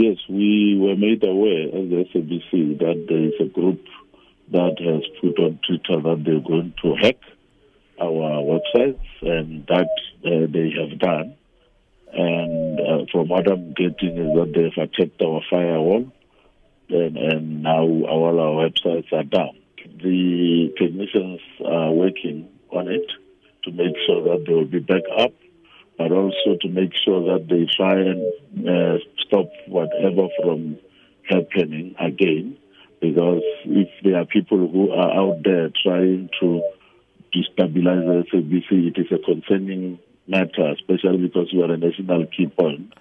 Yes, we were made aware as the SABC that there is a group that has put on Twitter that they're going to hack our websites, and that they have done. And from what I'm getting is that they've attacked our firewall, and now all our websites are down. The technicians are working on it to make sure that they will be back up, but also to make sure that they try and stop whatever from happening again, because if there are people who are out there trying to destabilize the SABC, it is a concerning matter, especially because we are a national key point.